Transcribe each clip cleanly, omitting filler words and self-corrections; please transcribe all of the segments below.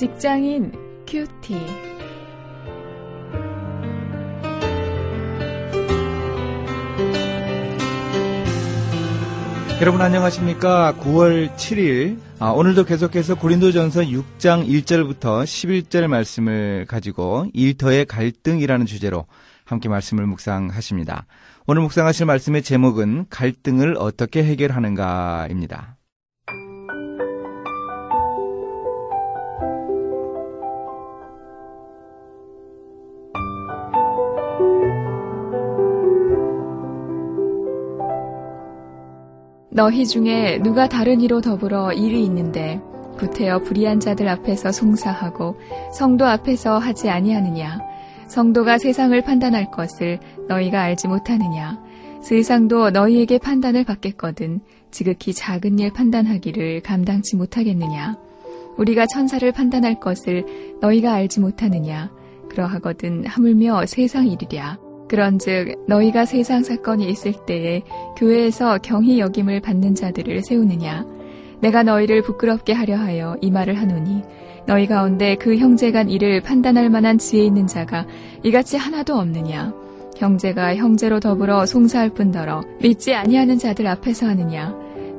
직장인 큐티. 여러분 안녕하십니까? 9월 7일 오늘도 계속해서 고린도전서 6장 1절부터 11절 말씀을 가지고 일터의 갈등이라는 주제로 함께 말씀을 묵상하십니다. 오늘 묵상하실 말씀의 제목은 갈등을 어떻게 해결하는가입니다. 너희 중에 누가 다른 이로 더불어 일이 있는데 구태여 불의한 자들 앞에서 송사하고 성도 앞에서 하지 아니하느냐? 성도가 세상을 판단할 것을 너희가 알지 못하느냐? 세상도 너희에게 판단을 받겠거든 지극히 작은 일 판단하기를 감당치 못하겠느냐? 우리가 천사를 판단할 것을 너희가 알지 못하느냐? 그러하거든 하물며 세상 일이랴. 그런즉 너희가 세상 사건이 있을 때에 교회에서 경히 여김을 받는 자들을 세우느냐? 내가 너희를 부끄럽게 하려 하여 이 말을 하노니 너희 가운데 그 형제간 일을 판단할 만한 지혜 있는 자가 이같이 하나도 없느냐? 형제가 형제로 더불어 송사할 뿐더러 믿지 아니하는 자들 앞에서 하느냐?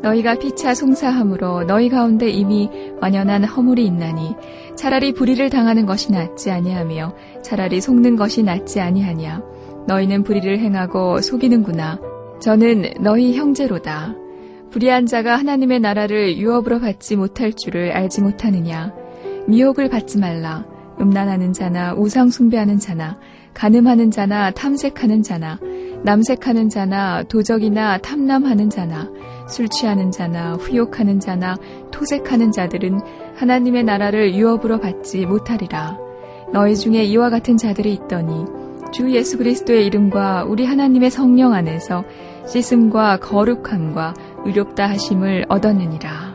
너희가 피차 송사함으로 너희 가운데 이미 완연한 허물이 있나니 차라리 불의를 당하는 것이 낫지 아니하며 차라리 속는 것이 낫지 아니하냐? 너희는 불의를 행하고 속이는구나. 저는 너희 형제로다. 불의한 자가 하나님의 나라를 유업으로 받지 못할 줄을 알지 못하느냐. 미혹을 받지 말라. 음란하는 자나 우상 숭배하는 자나 간음하는 자나 탐색하는 자나 남색하는 자나 도적이나 탐남하는 자나 술 취하는 자나 후욕하는 자나 토색하는 자들은 하나님의 나라를 유업으로 받지 못하리라. 너희 중에 이와 같은 자들이 있더니 주 예수 그리스도의 이름과 우리 하나님의 성령 안에서 씻음과 거룩함과 의롭다 하심을 얻었느니라.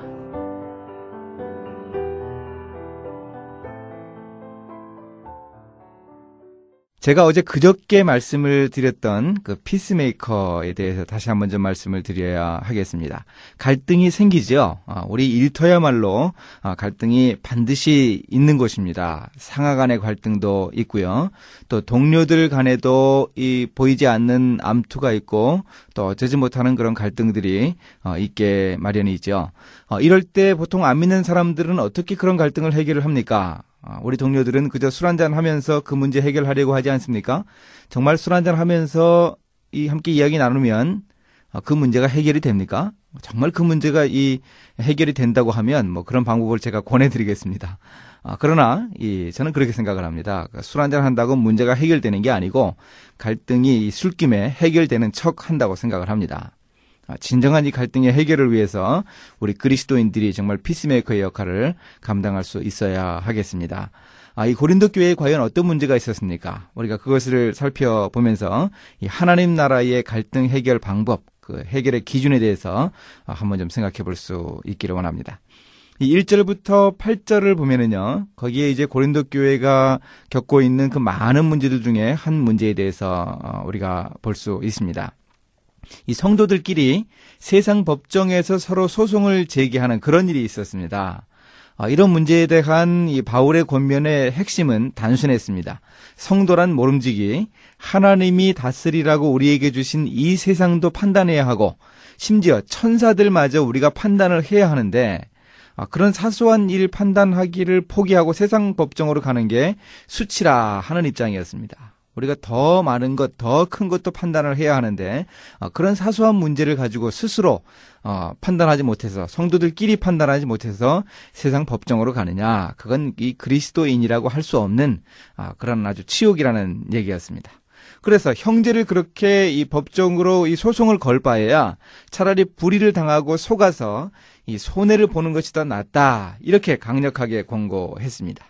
제가 어제 그저께 말씀을 드렸던 그 피스메이커에 대해서 다시 한번 좀 말씀을 드려야 하겠습니다. 갈등이 생기죠. 우리 일터야말로 갈등이 반드시 있는 것입니다. 상하 간의 갈등도 있고요. 또 동료들 간에도 이 보이지 않는 암투가 있고 또 어쩌지 못하는 그런 갈등들이 있게 마련이죠. 이럴 때 보통 안 믿는 사람들은 어떻게 그런 갈등을 해결을 합니까? 우리 동료들은 그저 술 한잔 하면서 그 문제 해결하려고 하지 않습니까? 정말 술 한잔 하면서 함께 이야기 나누면 그 문제가 해결이 됩니까? 정말 그 문제가 해결이 된다고 하면 뭐 그런 방법을 제가 권해드리겠습니다. 그러나 저는 그렇게 생각을 합니다. 술 한잔 한다고 문제가 해결되는 게 아니고 갈등이 술김에 해결되는 척 한다고 생각을 합니다. 진정한 이 갈등의 해결을 위해서 우리 그리스도인들이 정말 피스메이커의 역할을 감당할 수 있어야 하겠습니다. 이 고린도 교회에 과연 어떤 문제가 있었습니까? 우리가 그것을 살펴보면서 이 하나님 나라의 갈등 해결 방법, 그 해결의 기준에 대해서 한번 좀 생각해 볼 수 있기를 원합니다. 이 1절부터 8절을 보면은요, 거기에 이제 고린도 교회가 겪고 있는 그 많은 문제들 중에 한 문제에 대해서 우리가 볼 수 있습니다. 이 성도들끼리 세상 법정에서 서로 소송을 제기하는 그런 일이 있었습니다. 이런 문제에 대한 이 바울의 권면의 핵심은 단순했습니다. 성도란 모름지기 하나님이 다스리라고 우리에게 주신 이 세상도 판단해야 하고 심지어 천사들마저 우리가 판단을 해야 하는데 그런 사소한 일 판단하기를 포기하고 세상 법정으로 가는 게 수치라 하는 입장이었습니다. 우리가 더 많은 것, 더 큰 것도 판단을 해야 하는데 그런 사소한 문제를 가지고 스스로 판단하지 못해서 성도들끼리 판단하지 못해서 세상 법정으로 가느냐. 그건 이 그리스도인이라고 할 수 없는 그런 아주 치욕이라는 얘기였습니다. 그래서 형제를 그렇게 이 법정으로 이 소송을 걸 바에야 차라리 불의를 당하고 속아서 이 손해를 보는 것이 더 낫다. 이렇게 강력하게 권고했습니다.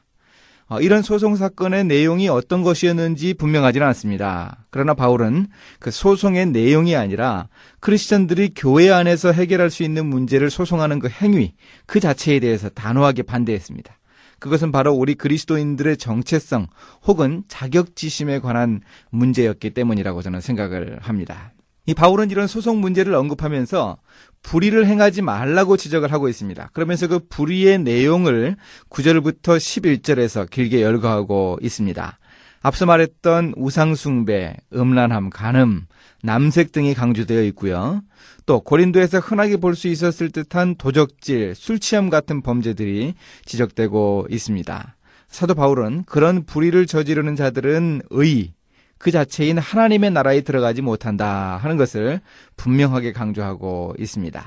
이런 소송 사건의 내용이 어떤 것이었는지 분명하지는 않습니다. 그러나 바울은 그 소송의 내용이 아니라 크리스천들이 교회 안에서 해결할 수 있는 문제를 소송하는 그 행위, 그 자체에 대해서 단호하게 반대했습니다. 그것은 바로 우리 그리스도인들의 정체성 혹은 자격지심에 관한 문제였기 때문이라고 저는 생각을 합니다. 이 바울은 이런 소송 문제를 언급하면서 불의를 행하지 말라고 지적을 하고 있습니다. 그러면서 그 불의의 내용을 9절부터 11절에서 길게 열거하고 있습니다. 앞서 말했던 우상숭배, 음란함, 간음, 남색 등이 강조되어 있고요. 또 고린도에서 흔하게 볼 수 있었을 듯한 도적질, 술취함 같은 범죄들이 지적되고 있습니다. 사도 바울은 그런 불의를 저지르는 자들은 의, 그 자체인 하나님의 나라에 들어가지 못한다 하는 것을 분명하게 강조하고 있습니다.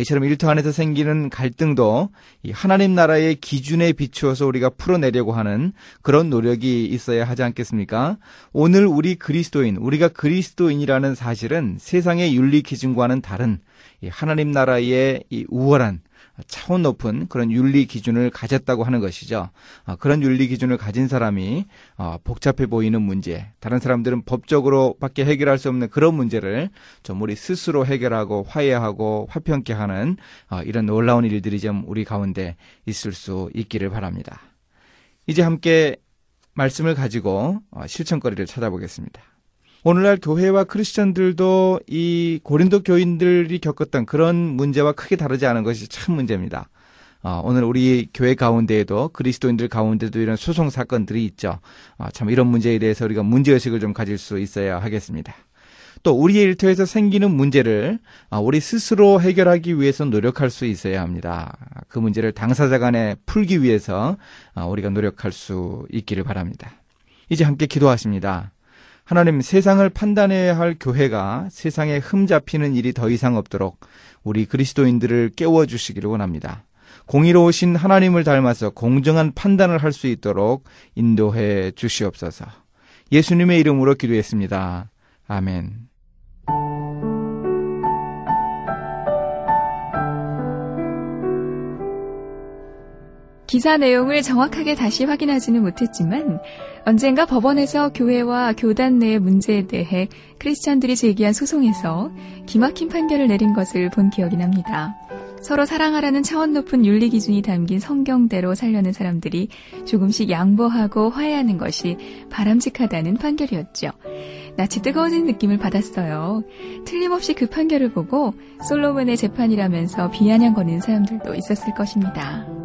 이처럼 일터 안에서 생기는 갈등도 이 하나님 나라의 기준에 비추어서 우리가 풀어내려고 하는 그런 노력이 있어야 하지 않겠습니까? 오늘 우리가 그리스도인이라는 사실은 세상의 윤리 기준과는 다른 이 하나님 나라의 이 우월한 차원 높은 그런 윤리 기준을 가졌다고 하는 것이죠. 그런 윤리 기준을 가진 사람이 복잡해 보이는 문제, 다른 사람들은 법적으로밖에 해결할 수 없는 그런 문제를 좀 우리 스스로 해결하고 화해하고 화평케 하는 이런 놀라운 일들이 좀 우리 가운데 있을 수 있기를 바랍니다. 이제 함께 말씀을 가지고 실천거리를 찾아보겠습니다. 오늘날 교회와 크리스천들도 이 고린도 교인들이 겪었던 그런 문제와 크게 다르지 않은 것이 참 문제입니다. 오늘 우리 교회 가운데에도 그리스도인들 가운데도 이런 소송 사건들이 있죠. 참 이런 문제에 대해서 우리가 문제의식을 좀 가질 수 있어야 하겠습니다. 또 우리의 일터에서 생기는 문제를 우리 스스로 해결하기 위해서 노력할 수 있어야 합니다. 그 문제를 당사자 간에 풀기 위해서 우리가 노력할 수 있기를 바랍니다. 이제 함께 기도하십니다. 하나님, 세상을 판단해야 할 교회가 세상에 흠잡히는 일이 더 이상 없도록 우리 그리스도인들을 깨워주시기를 원합니다. 공의로우신 하나님을 닮아서 공정한 판단을 할 수 있도록 인도해 주시옵소서. 예수님의 이름으로 기도했습니다. 아멘. 기사 내용을 정확하게 다시 확인하지는 못했지만 언젠가 법원에서 교회와 교단 내의 문제에 대해 크리스천들이 제기한 소송에서 기막힌 판결을 내린 것을 본 기억이 납니다. 서로 사랑하라는 차원 높은 윤리 기준이 담긴 성경대로 살려는 사람들이 조금씩 양보하고 화해하는 것이 바람직하다는 판결이었죠. 낯이 뜨거워지는 느낌을 받았어요. 틀림없이 그 판결을 보고 솔로몬의 재판이라면서 비아냥거리는 사람들도 있었을 것입니다.